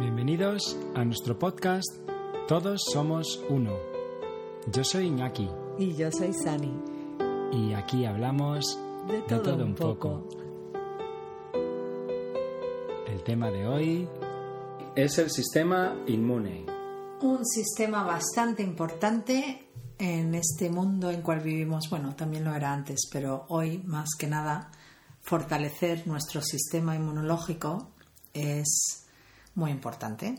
Bienvenidos a nuestro podcast Todos Somos Uno. Yo soy Iñaki. Y yo soy Sani. Y aquí hablamos de todo un poco. El tema de hoy es el sistema inmune. Un sistema bastante importante en este mundo en cual vivimos. Bueno, también lo era antes, pero hoy más que nada fortalecer nuestro sistema inmunológico es muy importante.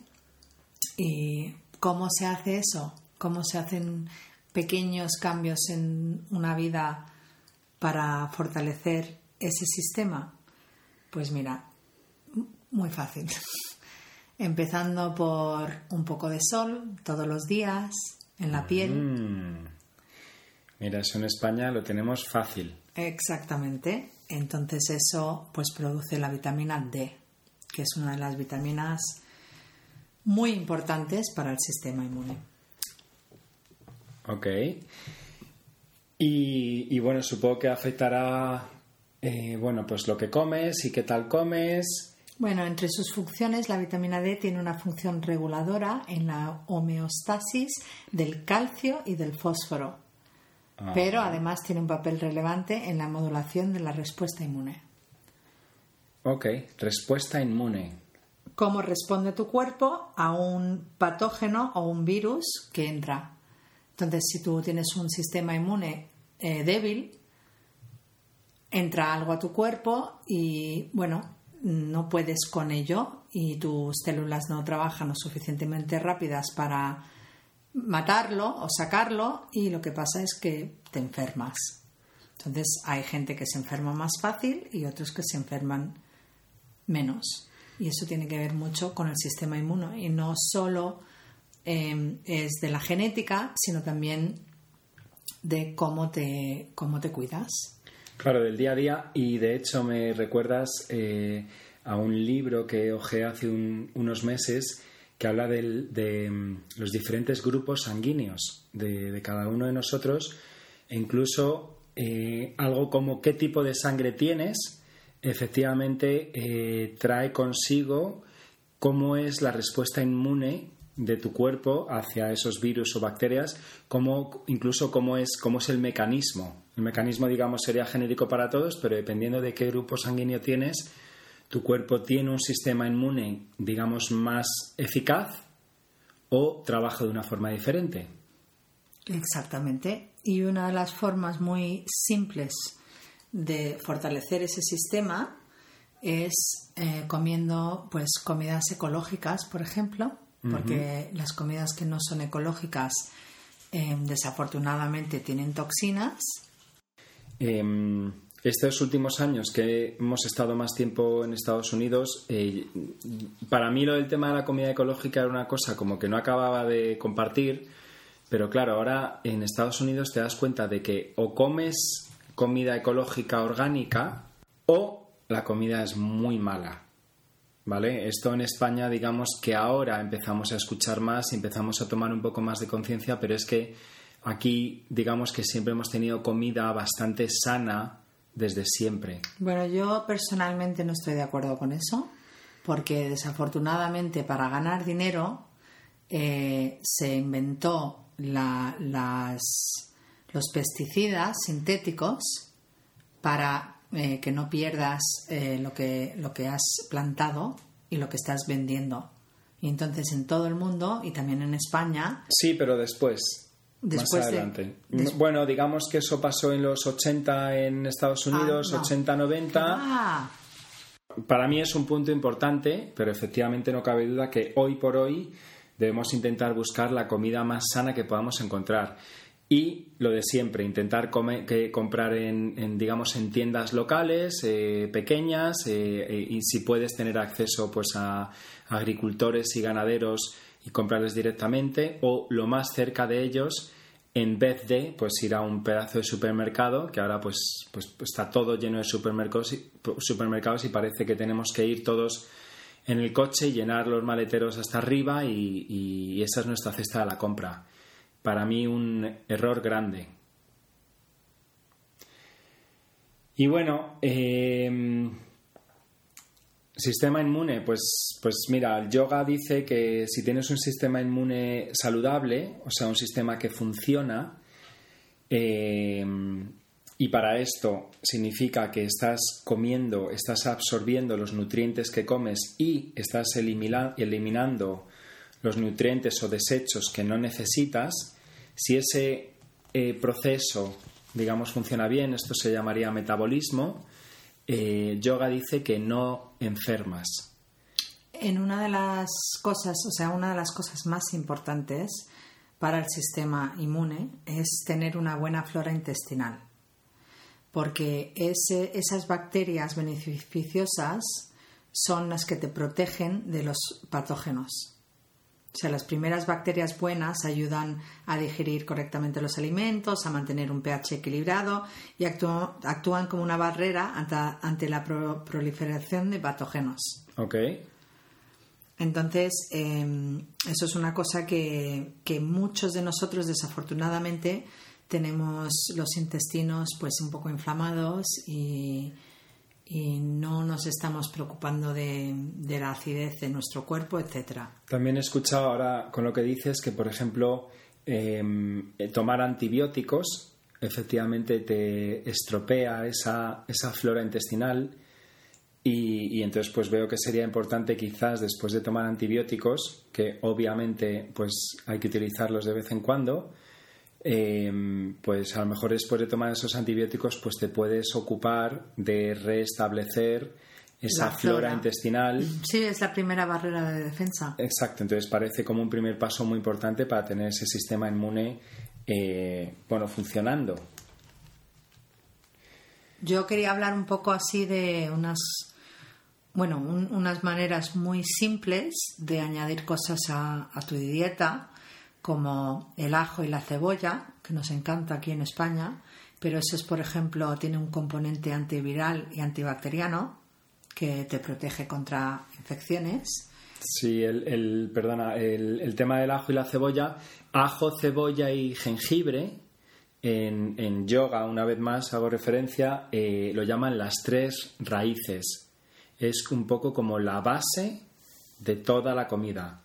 ¿Y cómo se hace eso? ¿Cómo se hacen pequeños cambios en una vida para fortalecer ese sistema? Pues mira, muy fácil. Empezando por un poco de sol todos los días en la piel. Mira, eso en España lo tenemos fácil. Exactamente. Entonces eso pues produce la vitamina D, que es una de las vitaminas muy importantes para el sistema inmune. Ok. Y bueno, supongo que afectará pues lo que comes y qué tal comes. Bueno, entre sus funciones, la vitamina D tiene una función reguladora en la homeostasis del calcio y del fósforo. Ajá. Pero además tiene un papel relevante en la modulación de la respuesta inmune. Ok, respuesta inmune. ¿Cómo responde tu cuerpo a un patógeno o un virus que entra? Entonces, si tú tienes un sistema inmune débil, entra algo a tu cuerpo y, bueno, no puedes con ello y tus células no trabajan lo suficientemente rápidas para matarlo o sacarlo y lo que pasa es que te enfermas. Entonces, hay gente que se enferma más fácil y otros que se enferman menos. Y eso tiene que ver mucho con el sistema inmuno. Y no solo es de la genética, sino también de cómo te cuidas. Claro, del día a día. Y de hecho me recuerdas a un libro que hojeé hace unos meses que habla de los diferentes grupos sanguíneos de cada uno de nosotros e incluso algo como qué tipo de sangre tienes. Efectivamente, trae consigo cómo es la respuesta inmune de tu cuerpo hacia esos virus o bacterias, cómo es el mecanismo. El mecanismo, digamos, sería genérico para todos, pero dependiendo de qué grupo sanguíneo tienes, tu cuerpo tiene un sistema inmune, digamos, más eficaz o trabaja de una forma diferente. Exactamente. Y una de las formas muy simples de fortalecer ese sistema es comiendo pues comidas ecológicas, por ejemplo, porque las comidas que no son ecológicas desafortunadamente tienen toxinas. Estos últimos años que hemos estado más tiempo en Estados Unidos, para mí lo del tema de la comida ecológica era una cosa como que no acababa de compartir, pero claro, ahora en Estados Unidos te das cuenta de que o comes comida ecológica orgánica o la comida es muy mala, ¿vale? Esto en España, digamos que ahora empezamos a escuchar más y empezamos a tomar un poco más de conciencia, pero es que aquí, digamos que siempre hemos tenido comida bastante sana desde siempre. Bueno, yo personalmente no estoy de acuerdo con eso, porque desafortunadamente para ganar dinero se inventó los pesticidas sintéticos para que no pierdas lo que has plantado y lo que estás vendiendo. Y entonces en todo el mundo y también en España... Sí, pero después más adelante. Bueno, digamos que eso pasó en los 80 en Estados Unidos, no. 80, 90... Para mí es un punto importante, pero efectivamente no cabe duda que hoy por hoy debemos intentar buscar la comida más sana que podamos encontrar. Y lo de siempre, intentar comprar en tiendas locales, pequeñas, y si puedes tener acceso pues a agricultores y ganaderos y comprarles directamente, o lo más cerca de ellos, en vez de pues ir a un pedazo de supermercado, que ahora pues está todo lleno de supermercados y parece que tenemos que ir todos en el coche y llenar los maleteros hasta arriba y esa es nuestra cesta de la compra. Para mí un error grande. Y bueno, Sistema inmune, pues mira, el yoga dice que si tienes un sistema inmune saludable, o sea, un sistema que funciona, y para esto significa que estás comiendo, estás absorbiendo los nutrientes que comes y estás eliminando los nutrientes o desechos que no necesitas, si ese proceso, digamos, funciona bien, esto se llamaría metabolismo. Yoga dice que no enfermas. En una de las cosas, o sea, una de las cosas más importantes para el sistema inmune es tener una buena flora intestinal, porque esas bacterias beneficiosas son las que te protegen de los patógenos. O sea, las primeras bacterias buenas ayudan a digerir correctamente los alimentos, a mantener un pH equilibrado y actúan como una barrera ante la proliferación de patógenos. Ok. Entonces, eso es una cosa que muchos de nosotros, desafortunadamente, tenemos los intestinos pues un poco inflamados y no nos estamos preocupando de la acidez de nuestro cuerpo, etcétera. También he escuchado ahora con lo que dices que, por ejemplo, tomar antibióticos efectivamente te estropea esa flora intestinal y entonces pues veo que sería importante quizás después de tomar antibióticos, que obviamente pues hay que utilizarlos de vez en cuando, pues a lo mejor después de tomar esos antibióticos pues te puedes ocupar de restablecer esa flora intestinal. Sí, es la primera barrera de defensa. Exacto, entonces parece como un primer paso muy importante para tener ese sistema inmune funcionando. Yo quería hablar un poco así de unas maneras muy simples de añadir cosas a tu dieta, como el ajo y la cebolla, que nos encanta aquí en España, pero eso es, por ejemplo, tiene un componente antiviral y antibacteriano que te protege contra infecciones. Sí, el tema del ajo y la cebolla, ajo, cebolla y jengibre, en yoga, una vez más hago referencia, lo llaman las tres raíces. Es un poco como la base de toda la comida.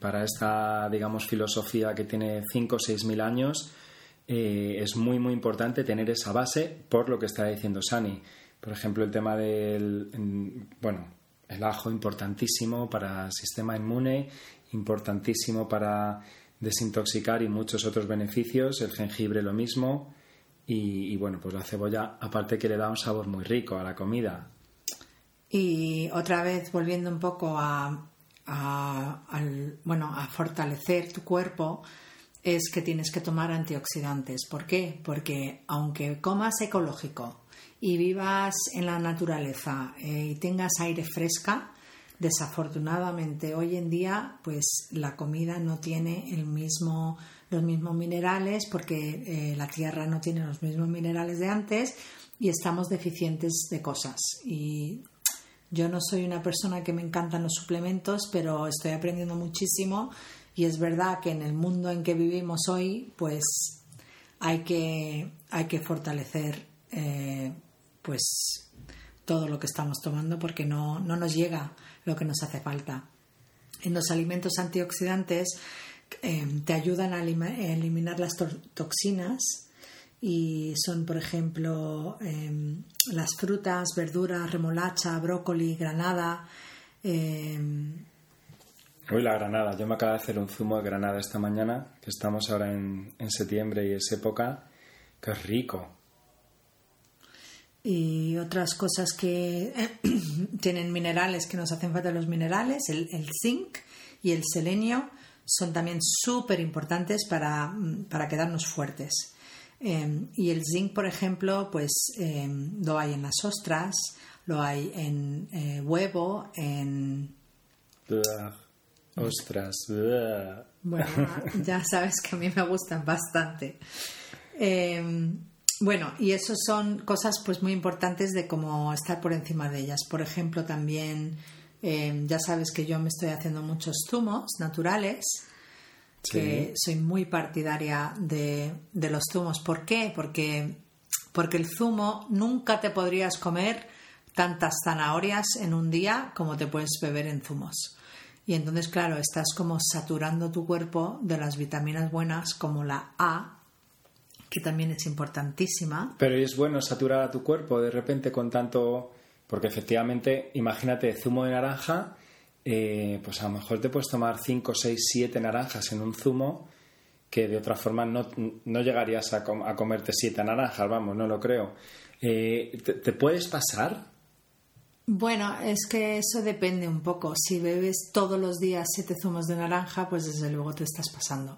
Para esta, digamos, filosofía que tiene 5 o 6 mil años, es muy muy importante tener esa base, por lo que está diciendo Sani. Por ejemplo, el tema del ajo, importantísimo para el sistema inmune, importantísimo para desintoxicar y muchos otros beneficios, el jengibre lo mismo y la cebolla, aparte que le da un sabor muy rico a la comida. Y otra vez volviendo un poco a fortalecer tu cuerpo, es que tienes que tomar antioxidantes. ¿Por qué? Porque aunque comas ecológico y vivas en la naturaleza y tengas aire fresca, desafortunadamente hoy en día pues la comida no tiene los mismos minerales, porque la tierra no tiene los mismos minerales de antes y estamos deficientes de cosas. Y yo no soy una persona que me encantan los suplementos, pero estoy aprendiendo muchísimo y es verdad que en el mundo en que vivimos hoy, pues hay que fortalecer pues todo lo que estamos tomando, porque no nos llega lo que nos hace falta. En los alimentos antioxidantes te ayudan a eliminar las toxinas. Y son, por ejemplo, las frutas, verduras, remolacha, brócoli, granada. Uy, la granada. Yo me acabo de hacer un zumo de granada esta mañana, que estamos ahora en septiembre y es época. ¡Qué rico! Y otras cosas que tienen minerales, que nos hacen falta los minerales, el zinc y el selenio, son también súper importantes para quedarnos fuertes. Y el zinc, por ejemplo, pues lo hay en las ostras, lo hay en huevo, en... ostras. Bueno, ya sabes que a mí me gustan bastante. Y eso son cosas pues muy importantes de cómo estar por encima de ellas. Por ejemplo, también ya sabes que yo me estoy haciendo muchos zumos naturales. Sí. Que soy muy partidaria de los zumos. ¿Por qué? Porque el zumo nunca te podrías comer tantas zanahorias en un día como te puedes beber en zumos. Y entonces, claro, estás como saturando tu cuerpo de las vitaminas buenas como la A, que también es importantísima. Pero es bueno saturar a tu cuerpo de repente con tanto... Porque efectivamente, imagínate, zumo de naranja, pues a lo mejor te puedes tomar 5, 6, 7 naranjas en un zumo, que de otra forma no llegarías a comerte 7 naranjas, vamos, no lo creo. ¿Te puedes pasar? Bueno, es que eso depende un poco. Si bebes todos los días 7 zumos de naranja, pues desde luego te estás pasando.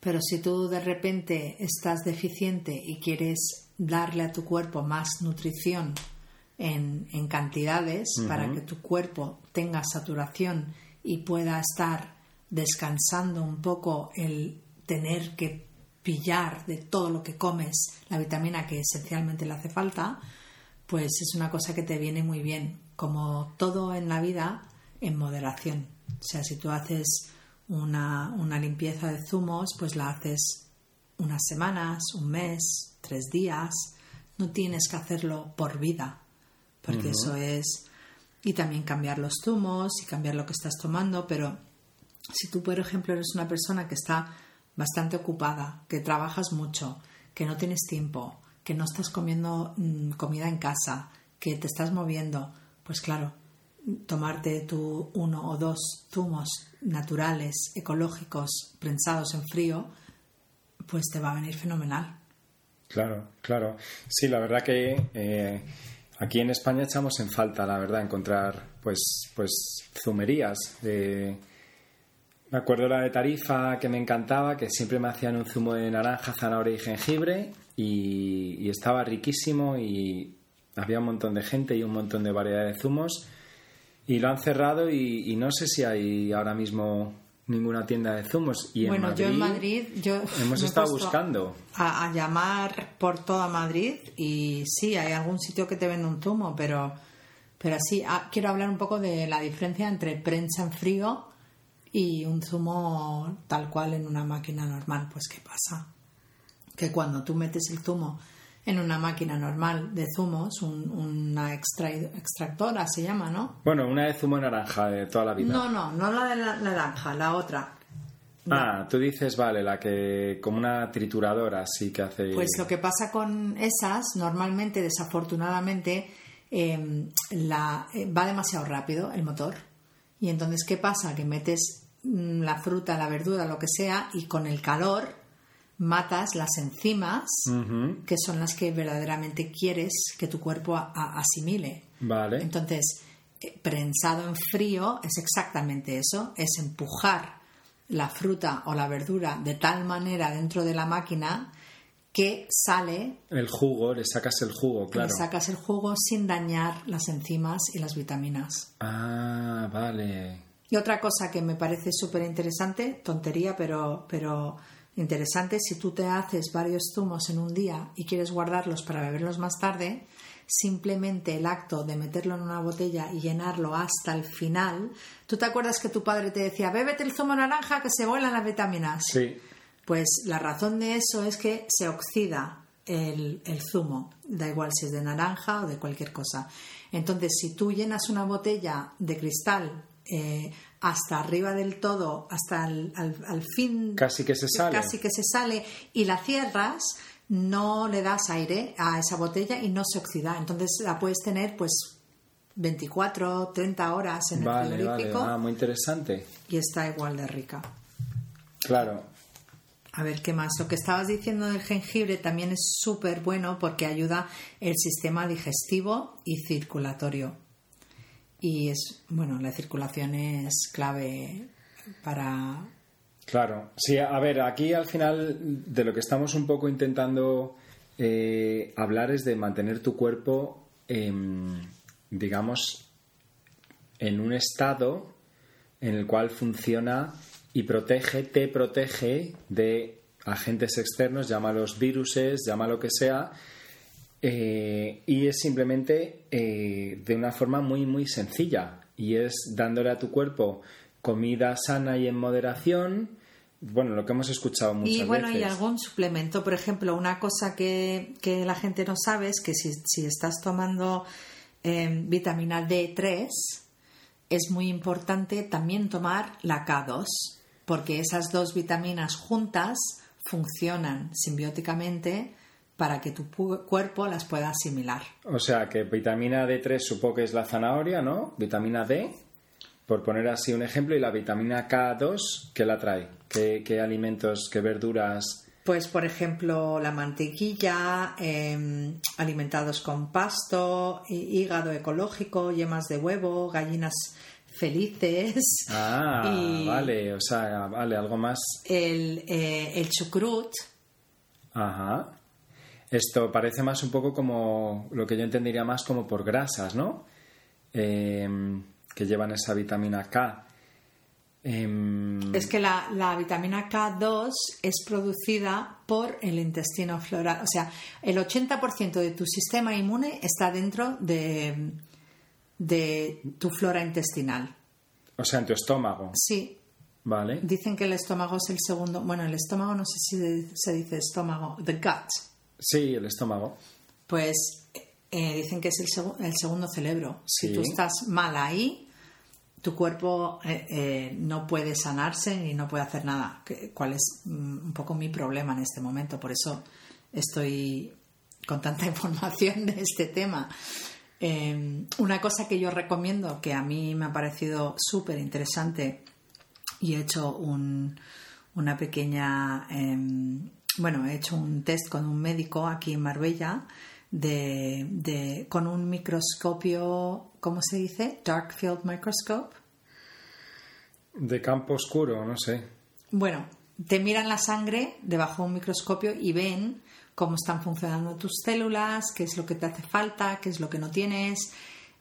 Pero si tú de repente estás deficiente y quieres darle a tu cuerpo más nutrición en cantidades, uh-huh, para que tu cuerpo tenga saturación y pueda estar descansando un poco el tener que pillar de todo lo que comes la vitamina que esencialmente le hace falta, pues es una cosa que te viene muy bien. Como todo en la vida, en moderación. O sea, si tú haces... Una limpieza de zumos, pues la haces unas semanas, un mes, 3 días. No tienes que hacerlo por vida, porque uh-huh, eso es... Y también cambiar los zumos y cambiar lo que estás tomando, pero si tú, por ejemplo, eres una persona que está bastante ocupada, que trabajas mucho, que no tienes tiempo, que no estás comiendo comida en casa, que te estás moviendo, pues claro, tomarte tu 1 o 2 zumos naturales, ecológicos, prensados en frío, pues te va a venir fenomenal. Claro, claro. Sí, la verdad que aquí en España echamos en falta, la verdad, encontrar pues zumerías. Me acuerdo la de Tarifa, que me encantaba, que siempre me hacían un zumo de naranja, zanahoria y jengibre, y estaba riquísimo, y había un montón de gente y un montón de variedad de zumos. Y lo han cerrado y no sé si hay ahora mismo ninguna tienda de zumos. Y bueno, yo en Madrid hemos estado buscando. A llamar por toda Madrid y sí, hay algún sitio que te vende un zumo, pero sí, quiero hablar un poco de la diferencia entre prensa en frío y un zumo tal cual en una máquina normal. Pues ¿qué pasa? Que cuando tú metes el zumo en una máquina normal de zumos, una extractora se llama, ¿no? Bueno, una de zumo de naranja de toda la vida. No la de la naranja, la otra. Ah, tú dices, vale, la que como una trituradora sí que hace... Pues lo que pasa con esas, normalmente, desafortunadamente, va demasiado rápido el motor. Y entonces, ¿qué pasa? Que metes la fruta, la verdura, lo que sea, y con el calor... matas las enzimas, uh-huh, que son las que verdaderamente quieres que tu cuerpo asimile. Vale. Entonces, prensado en frío es exactamente eso, es empujar la fruta o la verdura de tal manera dentro de la máquina que sale... El jugo, le sacas el jugo, claro. Le sacas el jugo sin dañar las enzimas y las vitaminas. Ah, vale. Y otra cosa que me parece súper interesante, tontería, pero interesante, si tú te haces varios zumos en un día y quieres guardarlos para beberlos más tarde, simplemente el acto de meterlo en una botella y llenarlo hasta el final... ¿Tú te acuerdas que tu padre te decía, bébete el zumo naranja que se vuelan las vitaminas? Sí. Pues la razón de eso es que se oxida el zumo, da igual si es de naranja o de cualquier cosa. Entonces, si tú llenas una botella de cristal... hasta arriba del todo, hasta al fin, casi que se sale, y la cierras, no le das aire a esa botella y no se oxida. Entonces la puedes tener pues 24, 30 horas en el frigorífico. Vale. Ah, muy interesante. Y está igual de rica. Claro. A ver, ¿qué más? Lo que estabas diciendo del jengibre también es súper bueno porque ayuda el sistema digestivo y circulatorio. Y es, bueno, la circulación es clave para... Claro, sí, a ver, aquí al final de lo que estamos un poco intentando hablar es de mantener tu cuerpo, digamos, en un estado en el cual funciona y te protege de agentes externos, llámalos viruses, llama lo que sea... y es simplemente de una forma muy muy sencilla, y es dándole a tu cuerpo comida sana y en moderación, bueno, lo que hemos escuchado muchas veces. Y bueno, y algún suplemento, por ejemplo, una cosa que la gente no sabe es que si estás tomando vitamina D3, es muy importante también tomar la K2, porque esas dos vitaminas juntas funcionan simbióticamente para que tu cuerpo las pueda asimilar. O sea, que vitamina D3 supongo que es la zanahoria, ¿no? Vitamina D, por poner así un ejemplo, y la vitamina K2, ¿qué la trae? ¿Qué alimentos, qué verduras...? Pues, por ejemplo, la mantequilla, alimentados con pasto, hígado ecológico, yemas de huevo, gallinas felices. Ah, vale, o sea, vale, algo más. El chucrut. Ajá. Esto parece más un poco como lo que yo entendería más como por grasas, ¿no? Que llevan esa vitamina K. Es que la vitamina K2 es producida por el intestino floral, o sea, el 80% de tu sistema inmune está dentro de tu flora intestinal. O sea, en tu estómago. Sí. Vale. Dicen que el estómago es el segundo, bueno, el estómago no sé si se dice estómago, the gut. Sí, el estómago. Pues dicen que es el segundo cerebro. Sí. Si tú estás mal ahí, tu cuerpo no puede sanarse y no puede hacer nada, cuál es un poco mi problema en este momento, por eso estoy con tanta información de este tema. Una cosa que yo recomiendo, que a mí me ha parecido súper interesante y he hecho he hecho un test con un médico aquí en Marbella con un microscopio, ¿cómo se dice? Dark Field Microscope. De campo oscuro, no sé. Bueno, te miran la sangre debajo de un microscopio y ven cómo están funcionando tus células, qué es lo que te hace falta, qué es lo que no tienes.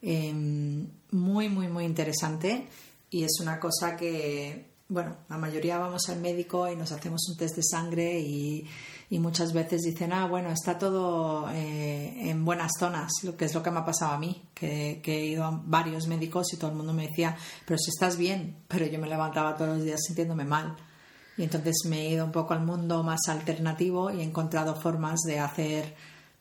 Muy, muy, muy interesante. Y es una cosa que, bueno, la mayoría vamos al médico y nos hacemos un test de sangre y muchas veces dicen, está todo en buenas zonas, lo que es lo que me ha pasado a mí, que he ido a varios médicos y todo el mundo me decía, pero si estás bien, pero yo me levantaba todos los días sintiéndome mal. Y entonces me he ido un poco al mundo más alternativo y he encontrado formas de hacer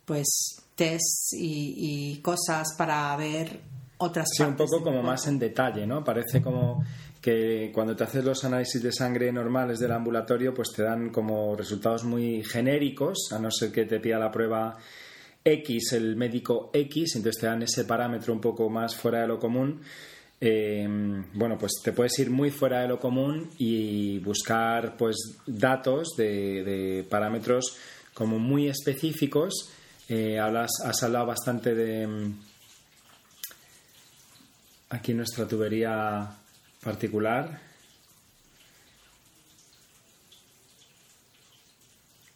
pues tests y cosas para ver otras partes. Sí, un poco como más en detalle, ¿no? Parece como que cuando te haces los análisis de sangre normales del ambulatorio, pues te dan como resultados muy genéricos, a no ser que te pida la prueba X, el médico X, entonces te dan ese parámetro un poco más fuera de lo común. Pues te puedes ir muy fuera de lo común y buscar pues datos de parámetros como muy específicos. Has hablado bastante de... Aquí nuestra tubería particular.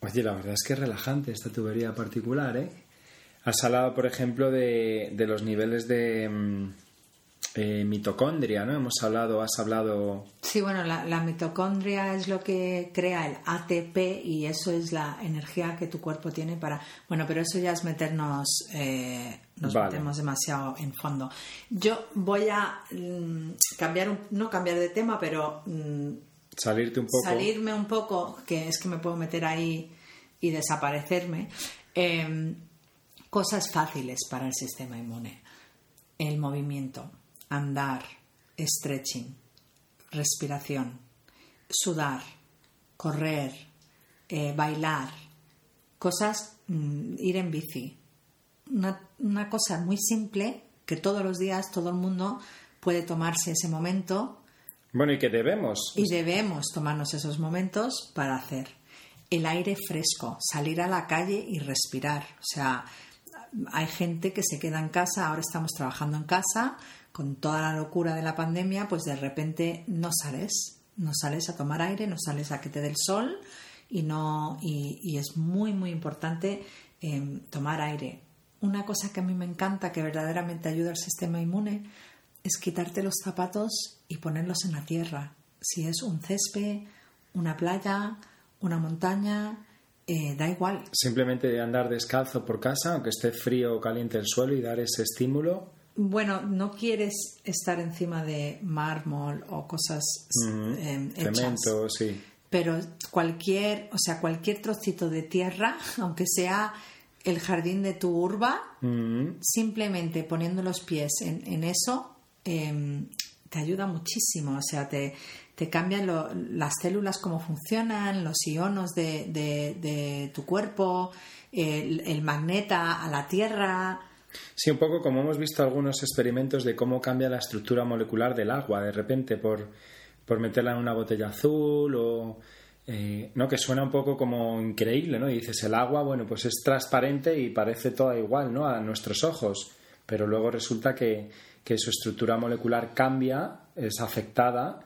Oye, la verdad es que es relajante esta tubería particular, ¿eh? Has hablado, por ejemplo, de los niveles de mitocondria, ¿no? Has hablado... Sí, bueno, la mitocondria es lo que crea el ATP y eso es la energía que tu cuerpo tiene para... Bueno, pero eso ya es meternos... metemos demasiado en fondo. Yo voy a cambiar de tema, pero... Salirte un poco. Salirme un poco, que es que me puedo meter ahí y desaparecerme. Cosas fáciles para el sistema inmune. El movimiento, andar, stretching, respiración, sudar, correr, bailar, cosas, ir en bici. Una cosa muy simple que todos los días todo el mundo puede tomarse ese momento. Bueno, y que debemos. Y debemos tomarnos esos momentos para hacer el aire fresco, salir a la calle y respirar. O sea, hay gente que se queda en casa, ahora estamos trabajando en casa, con toda la locura de la pandemia, pues de repente no sales a tomar aire, no sales a que te dé el sol y es muy, muy importante tomar aire. Una cosa que a mí me encanta, que verdaderamente ayuda al sistema inmune, es quitarte los zapatos y ponerlos en la tierra. Si es un césped, una playa, una montaña, da igual. Simplemente andar descalzo por casa, aunque esté frío o caliente el suelo, y dar ese estímulo. Bueno, no quieres estar encima de mármol o cosas hechas. Cemento, sí. Pero cualquier trocito de tierra, aunque sea... el jardín de tu urba, simplemente poniendo los pies en eso, te ayuda muchísimo. O sea, te cambian las células, cómo funcionan, los iones de tu cuerpo, el magneta a la tierra. Sí, un poco como hemos visto algunos experimentos de cómo cambia la estructura molecular del agua de repente por meterla en una botella azul o... no, que suena un poco como increíble, ¿no? Y dices, el agua, bueno, pues es transparente y parece toda igual, ¿no? A nuestros ojos, pero luego resulta que su estructura molecular cambia, es afectada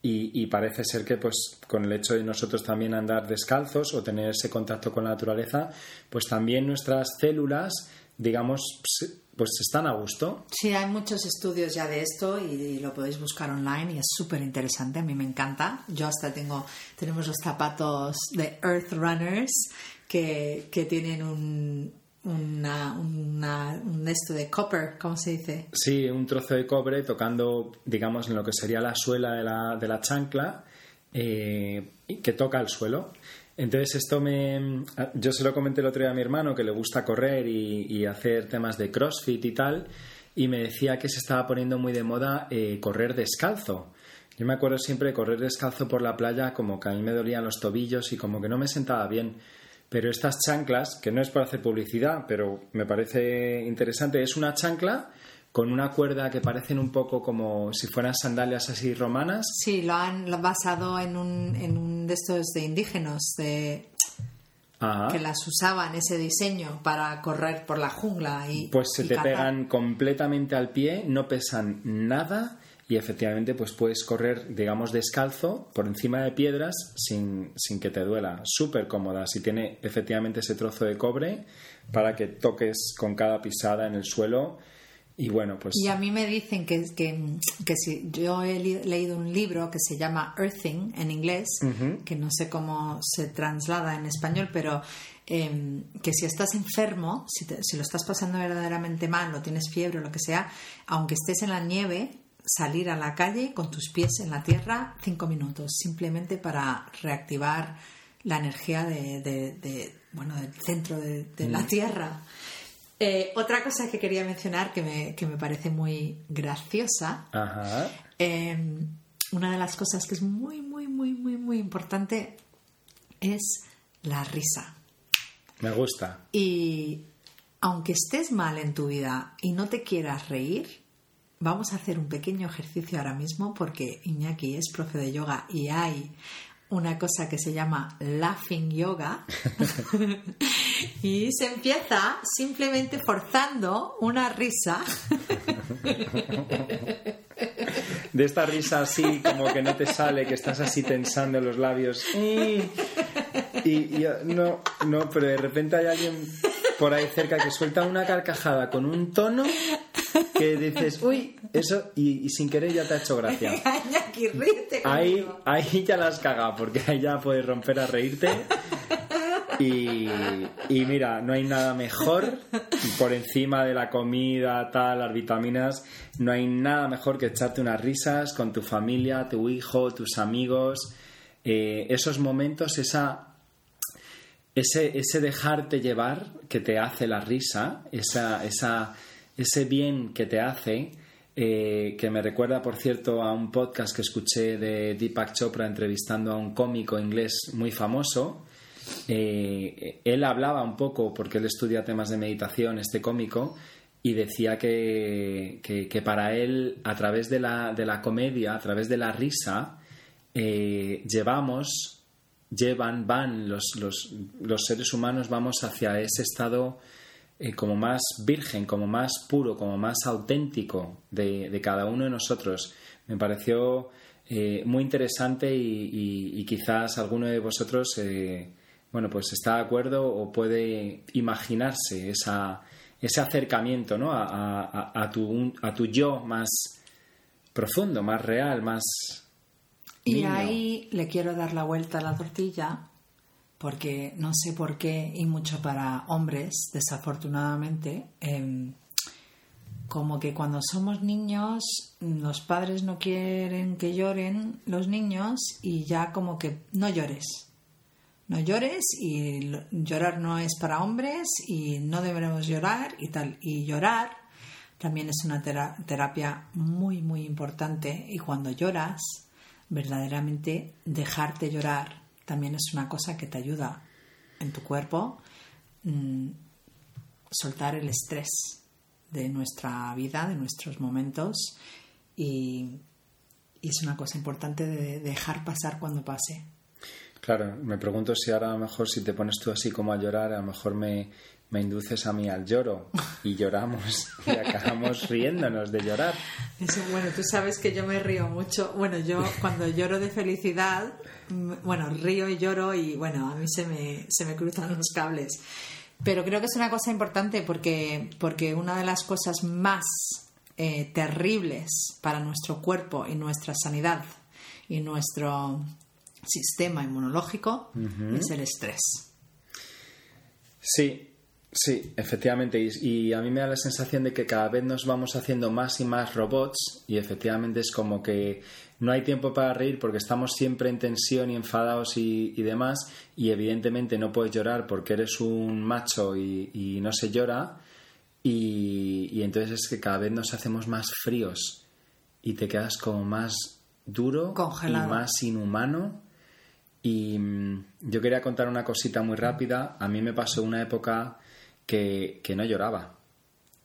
y parece ser que pues con el hecho de nosotros también andar descalzos o tener ese contacto con la naturaleza, pues también nuestras células, digamos, pues están a gusto. Sí, hay muchos estudios ya de esto y lo podéis buscar online y es súper interesante, a mí me encanta. Yo hasta tenemos los zapatos de Earth Runners que tienen un esto de copper, ¿cómo se dice? Sí, un trozo de cobre tocando, digamos, en lo que sería la suela de la chancla, que toca el suelo. Entonces yo se lo comenté el otro día a mi hermano, que le gusta correr y hacer temas de crossfit y tal, y me decía que se estaba poniendo muy de moda correr descalzo. Yo me acuerdo siempre de correr descalzo por la playa, como que a mí me dolían los tobillos y como que no me sentaba bien. Pero estas chanclas, que no es para hacer publicidad, pero me parece interesante, es una chancla con una cuerda que parecen un poco como si fueran sandalias así romanas. Sí, lo han basado en un de estos de indígenas que las usaban, ese diseño, para correr por la jungla. Pues se te pegan completamente al pie, no pesan nada y efectivamente pues puedes correr, digamos, descalzo por encima de piedras sin que te duela. Súper cómoda. Si tiene efectivamente ese trozo de cobre para que toques con cada pisada en el suelo. Y bueno, pues... Y a mí me dicen que si yo he leído un libro que se llama Earthing en inglés, que no sé cómo se traslada en español, pero que si estás enfermo, si lo estás pasando verdaderamente mal, o tienes fiebre o lo que sea, aunque estés en la nieve, salir a la calle con tus pies en la tierra 5 minutos, simplemente para reactivar la energía del centro de la tierra. Otra cosa que quería mencionar que me parece muy graciosa. Ajá. Una de las cosas que es muy, muy, muy, muy, muy importante es la risa. Me gusta. Y aunque estés mal en tu vida y no te quieras reír, vamos a hacer un pequeño ejercicio ahora mismo porque Iñaki es profe de yoga y hay una cosa que se llama laughing yoga y se empieza simplemente forzando una risa de esta risa así como que no te sale, que estás así tensando los labios y no, pero de repente hay alguien por ahí cerca que suelta una carcajada con un tono que dices, uy, eso, y sin querer ya te ha hecho gracia. Iñaki, ríete conmigo. Ahí ya la has cagado, porque ahí ya puedes romper a reírte. Y mira, no hay nada mejor, por encima de la comida, tal, las vitaminas, no hay nada mejor que echarte unas risas con tu familia, tu hijo, tus amigos. Esos momentos, ese dejarte llevar que te hace la risa, ese bien que te hace, que me recuerda, por cierto, a un podcast que escuché de Deepak Chopra entrevistando a un cómico inglés muy famoso. Él hablaba un poco, porque él estudia temas de meditación, este cómico, y decía que para él, a través de la comedia, a través de la risa, van los seres humanos, vamos hacia ese estado... como más virgen, como más puro, como más auténtico de cada uno de nosotros. Me pareció muy interesante y quizás alguno de vosotros pues está de acuerdo o puede imaginarse ese acercamiento, ¿no? a tu yo más profundo, más real, más niño. Y ahí le quiero dar la vuelta a la tortilla, porque no sé por qué, y mucho para hombres, desafortunadamente, como que cuando somos niños los padres no quieren que lloren los niños y ya como que no llores, no llores, y llorar no es para hombres, y no deberemos llorar y tal. Y llorar también es una terapia muy, muy importante, y cuando lloras, verdaderamente dejarte llorar también es una cosa que te ayuda en tu cuerpo soltar el estrés de nuestra vida, de nuestros momentos, y es una cosa importante de dejar pasar cuando pase. Claro, me pregunto si ahora a lo mejor si te pones tú así como a llorar, a lo mejor me induces a mí al lloro y lloramos y acabamos riéndonos de llorar. Eso, bueno, tú sabes que yo me río mucho. Bueno, yo cuando lloro de felicidad, bueno, río y lloro, y bueno, a mí se me cruzan los cables. Pero creo que es una cosa importante porque una de las cosas más terribles para nuestro cuerpo y nuestra sanidad y nuestro sistema inmunológico uh-huh. es el estrés. Sí, efectivamente. Y a mí me da la sensación de que cada vez nos vamos haciendo más y más robots, y efectivamente es como que no hay tiempo para reír porque estamos siempre en tensión y enfadados y demás, y evidentemente no puedes llorar porque eres un macho y no se llora, y entonces es que cada vez nos hacemos más fríos y te quedas como más duro, congelado, y más inhumano. Y yo quería contar una cosita muy rápida. A mí me pasó una época que no lloraba.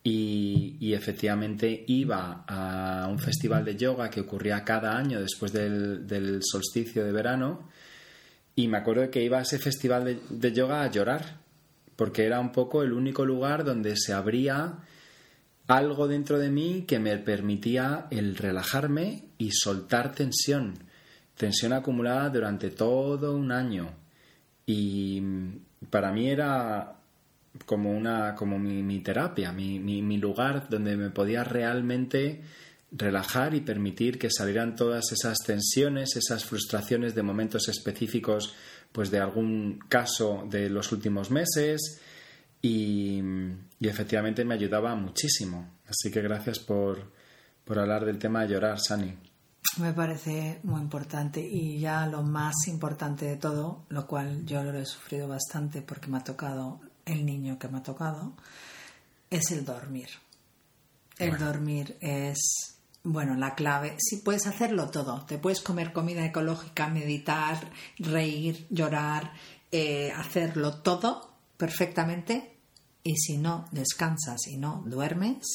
Y efectivamente iba a un festival de yoga que ocurría cada año después del solsticio de verano, y me acuerdo que iba a ese festival de yoga a llorar, porque era un poco el único lugar donde se abría algo dentro de mí que me permitía el relajarme y soltar tensión acumulada durante todo un año. Y para mí era como mi terapia, mi lugar donde me podía realmente relajar y permitir que salieran todas esas tensiones, esas frustraciones de momentos específicos, pues de algún caso de los últimos meses, y efectivamente me ayudaba muchísimo. Así que gracias por hablar del tema de llorar, Sani. Me parece muy importante, y ya lo más importante de todo, lo cual yo lo he sufrido bastante porque me ha tocado el niño que me ha tocado, es el dormir. Dormir es, bueno, la clave. Sí, puedes hacerlo todo. Te puedes comer comida ecológica, meditar, reír, llorar, hacerlo todo perfectamente, y si no descansas y no duermes,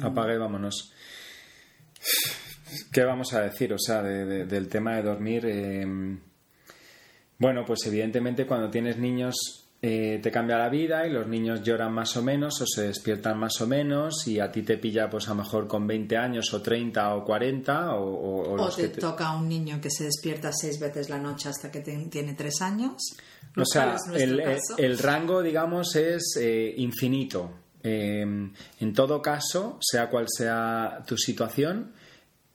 apaga y vámonos. ¿Qué vamos a decir? O sea, del tema de dormir... Bueno, pues evidentemente cuando tienes niños te cambia la vida, y los niños lloran más o menos o se despiertan más o menos, y a ti te pilla pues a lo mejor con 20 años o 30 o 40 o te toca un niño que se despierta 6 veces la noche hasta que tiene 3 años. O sea, el rango, digamos, es infinito. En todo caso, sea cual sea tu situación,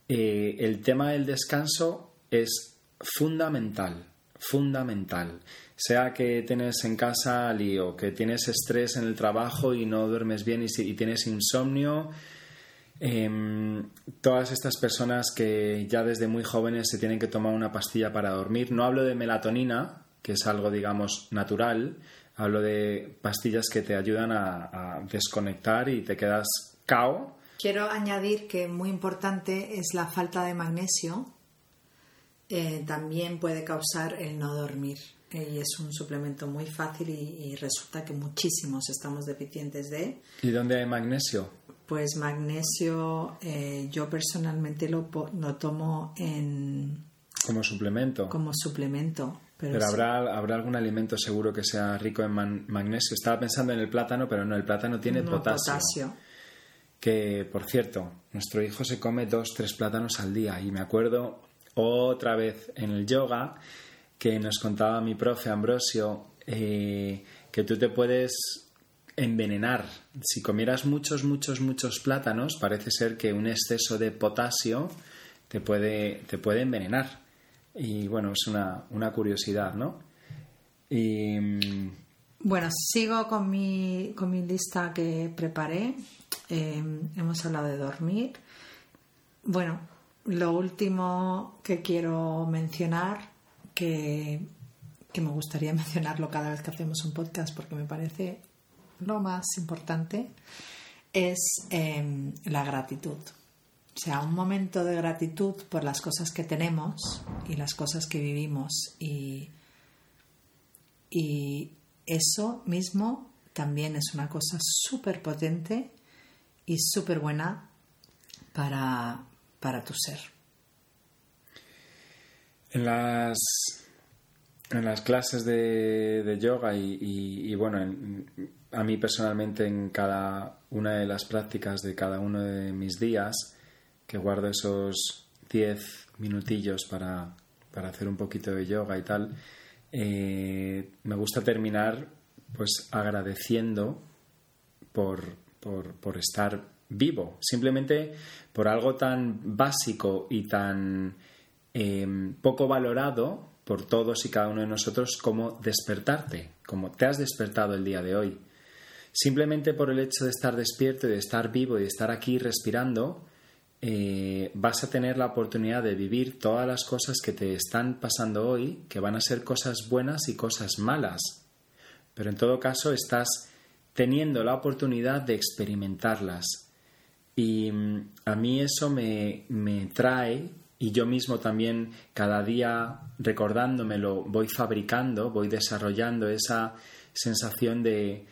el tema del descanso es fundamental, sea que tienes en casa lío, que tienes estrés en el trabajo y no duermes bien y tienes insomnio, todas estas personas que ya desde muy jóvenes se tienen que tomar una pastilla para dormir. No hablo de melatonina, que es algo, digamos, natural, hablo de pastillas que te ayudan a desconectar y te quedas cao. Quiero añadir que muy importante es la falta de magnesio. También puede causar el no dormir, y es un suplemento muy fácil, y resulta que muchísimos estamos deficientes de. ¿Y dónde hay magnesio? Pues magnesio, yo personalmente lo tomo en... ¿Como suplemento? Como suplemento. Pero sí. ¿Habrá algún alimento seguro que sea rico en magnesio? Estaba pensando en el plátano, pero no, el plátano tiene potasio. Que, por cierto, nuestro hijo se come 2-3 plátanos al día, y me acuerdo... Otra vez en el yoga, que nos contaba mi profe Ambrosio, que tú te puedes envenenar. Si comieras muchos plátanos, parece ser que un exceso de potasio te puede envenenar. Y bueno, es una curiosidad, ¿no? Y... Bueno, sigo con mi lista que preparé. Hemos hablado de dormir. Bueno... Lo último que quiero mencionar, que me gustaría mencionarlo cada vez que hacemos un podcast porque me parece lo más importante, es la gratitud. O sea, un momento de gratitud por las cosas que tenemos y las cosas que vivimos. Y eso mismo también es una cosa súper potente y súper buena para tu ser. En las clases de yoga y bueno, a mí personalmente en cada una de las prácticas de cada uno de mis días, que guardo esos 10 minutillos para hacer un poquito de yoga y tal, me gusta terminar pues agradeciendo por estar vivo, simplemente por algo tan básico y tan poco valorado por todos y cada uno de nosotros como despertarte, como te has despertado el día de hoy. Simplemente por el hecho de estar despierto y de estar vivo y de estar aquí respirando, vas a tener la oportunidad de vivir todas las cosas que te están pasando hoy, que van a ser cosas buenas y cosas malas, pero en todo caso estás teniendo la oportunidad de experimentarlas. Y a mí eso me trae, y yo mismo también cada día recordándomelo voy fabricando, voy desarrollando esa sensación de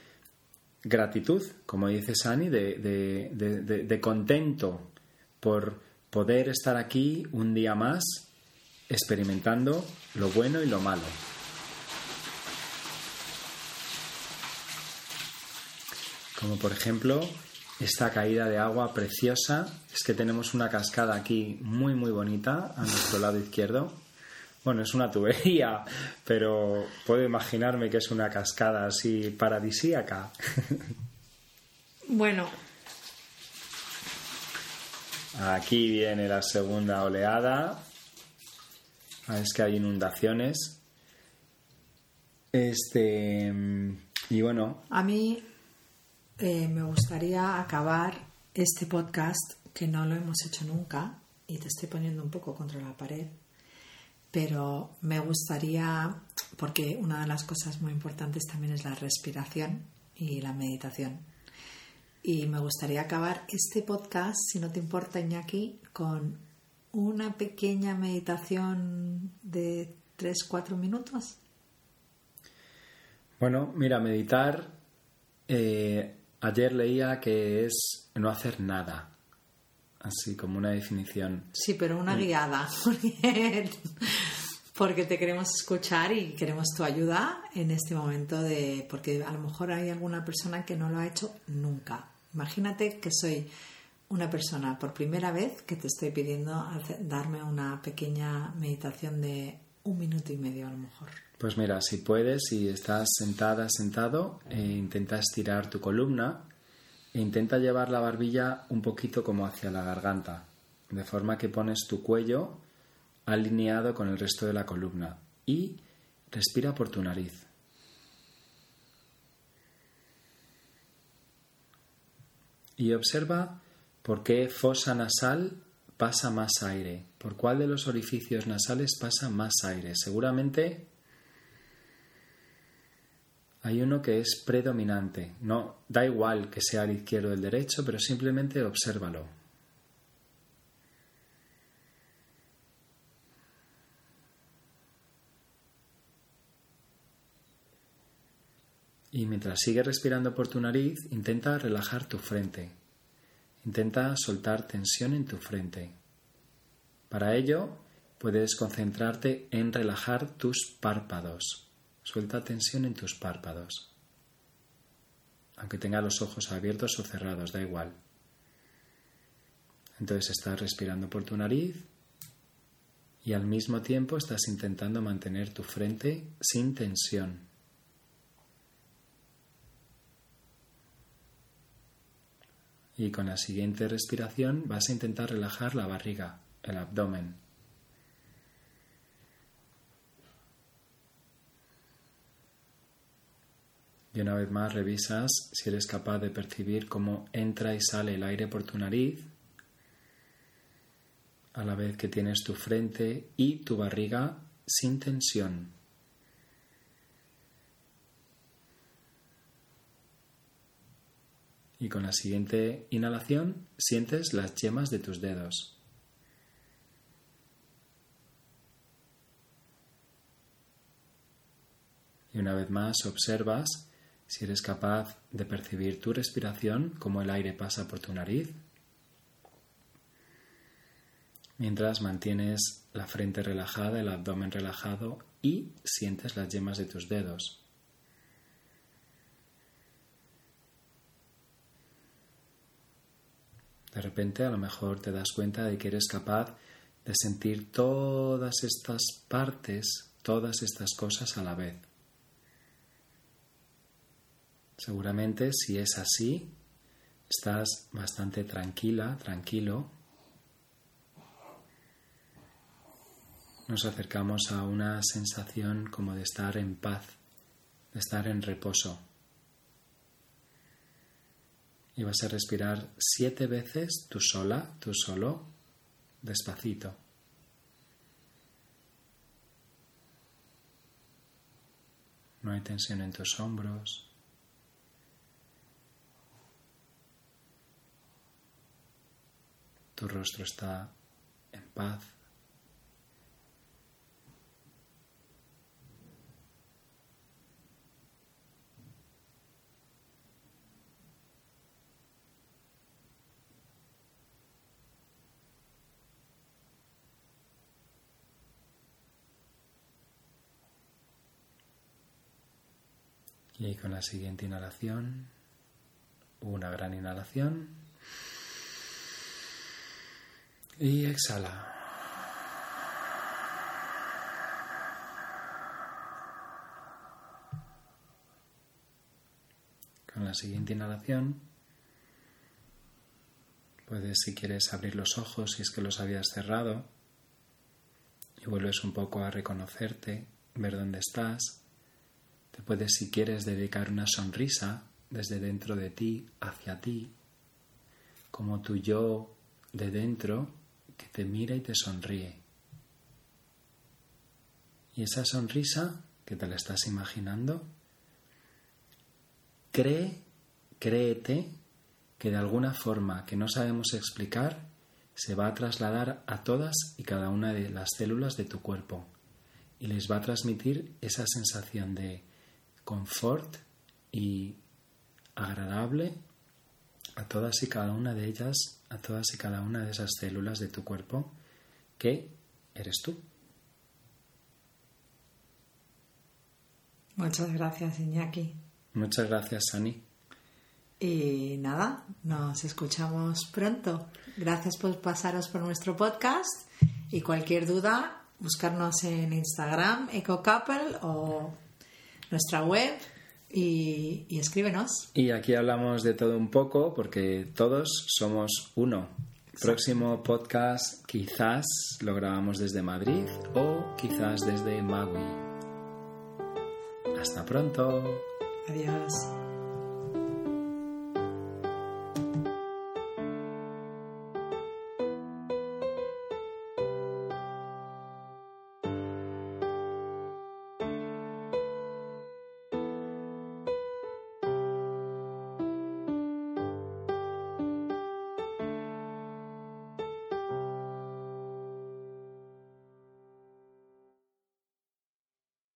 gratitud, como dice Sani, de contento por poder estar aquí un día más experimentando lo bueno y lo malo. Como por ejemplo esta caída de agua preciosa. Es que tenemos una cascada aquí muy muy bonita a nuestro lado izquierdo. Bueno, es una tubería, pero puedo imaginarme que es una cascada así paradisíaca. Bueno, aquí viene la segunda oleada. Es que hay inundaciones. Y bueno, a mí me gustaría acabar este podcast, que no lo hemos hecho nunca, y te estoy poniendo un poco contra la pared, pero me gustaría, porque una de las cosas muy importantes también es la respiración y la meditación. Y me gustaría acabar este podcast, si no te importa, Iñaki, con una pequeña meditación de 3-4 minutos. Bueno, mira, meditar. Ayer leía que es no hacer nada. Así como una definición. Sí, pero una guiada. Porque te queremos escuchar y queremos tu ayuda en este momento, porque a lo mejor hay alguna persona que no lo ha hecho nunca. Imagínate que soy una persona por primera vez que te estoy pidiendo darme una pequeña meditación de 1 minuto y medio a lo mejor. Pues mira, si puedes, si estás sentada, sentado, intenta estirar tu columna e intenta llevar la barbilla un poquito como hacia la garganta, de forma que pones tu cuello alineado con el resto de la columna y respira por tu nariz. Y observa por qué fosa nasal pasa más aire, por cuál de los orificios nasales pasa más aire. Seguramente hay uno que es predominante. No, da igual que sea el izquierdo o el derecho, pero simplemente obsérvalo. Y mientras sigues respirando por tu nariz, intenta relajar tu frente. Intenta soltar tensión en tu frente. Para ello, puedes concentrarte en relajar tus párpados. Suelta tensión en tus párpados. Aunque tenga los ojos abiertos o cerrados, da igual. Entonces estás respirando por tu nariz y al mismo tiempo estás intentando mantener tu frente sin tensión. Y con la siguiente respiración vas a intentar relajar la barriga, el abdomen. Y una vez más revisas si eres capaz de percibir cómo entra y sale el aire por tu nariz, a la vez que tienes tu frente y tu barriga sin tensión. Y con la siguiente inhalación sientes las yemas de tus dedos. Y una vez más observas si eres capaz de percibir tu respiración, cómo el aire pasa por tu nariz, mientras mantienes la frente relajada, el abdomen relajado y sientes las yemas de tus dedos. De repente a lo mejor te das cuenta de que eres capaz de sentir todas estas partes, todas estas cosas a la vez. Seguramente si es así, estás bastante tranquila, tranquilo. Nos acercamos a una sensación como de estar en paz, de estar en reposo. Y vas a respirar 7 veces tú sola, tú solo, despacito. No hay tensión en tus hombros. Tu rostro está en paz. Y con la siguiente inhalación, una gran inhalación y exhala. Con la siguiente inhalación puedes, si quieres, abrir los ojos si es que los habías cerrado y vuelves un poco a reconocerte, ver dónde estás. Te puedes, si quieres, dedicar una sonrisa desde dentro de ti, hacia ti, como tu yo de dentro que te mira y te sonríe. Y esa sonrisa que te la estás imaginando, créete que de alguna forma que no sabemos explicar se va a trasladar a todas y cada una de las células de tu cuerpo y les va a transmitir esa sensación de confort y agradable a todas y cada una de ellas, a todas y cada una de esas células de tu cuerpo que eres tú. Muchas gracias, Iñaki. Muchas gracias, Sani. Y nada, nos escuchamos pronto. Gracias por pasaros por nuestro podcast y cualquier duda, buscarnos en Instagram, EcoCouple o nuestra web y escríbenos. Y aquí hablamos de todo un poco porque todos somos uno. Próximo podcast quizás lo grabamos desde Madrid o quizás desde Maui. Hasta pronto. Adiós.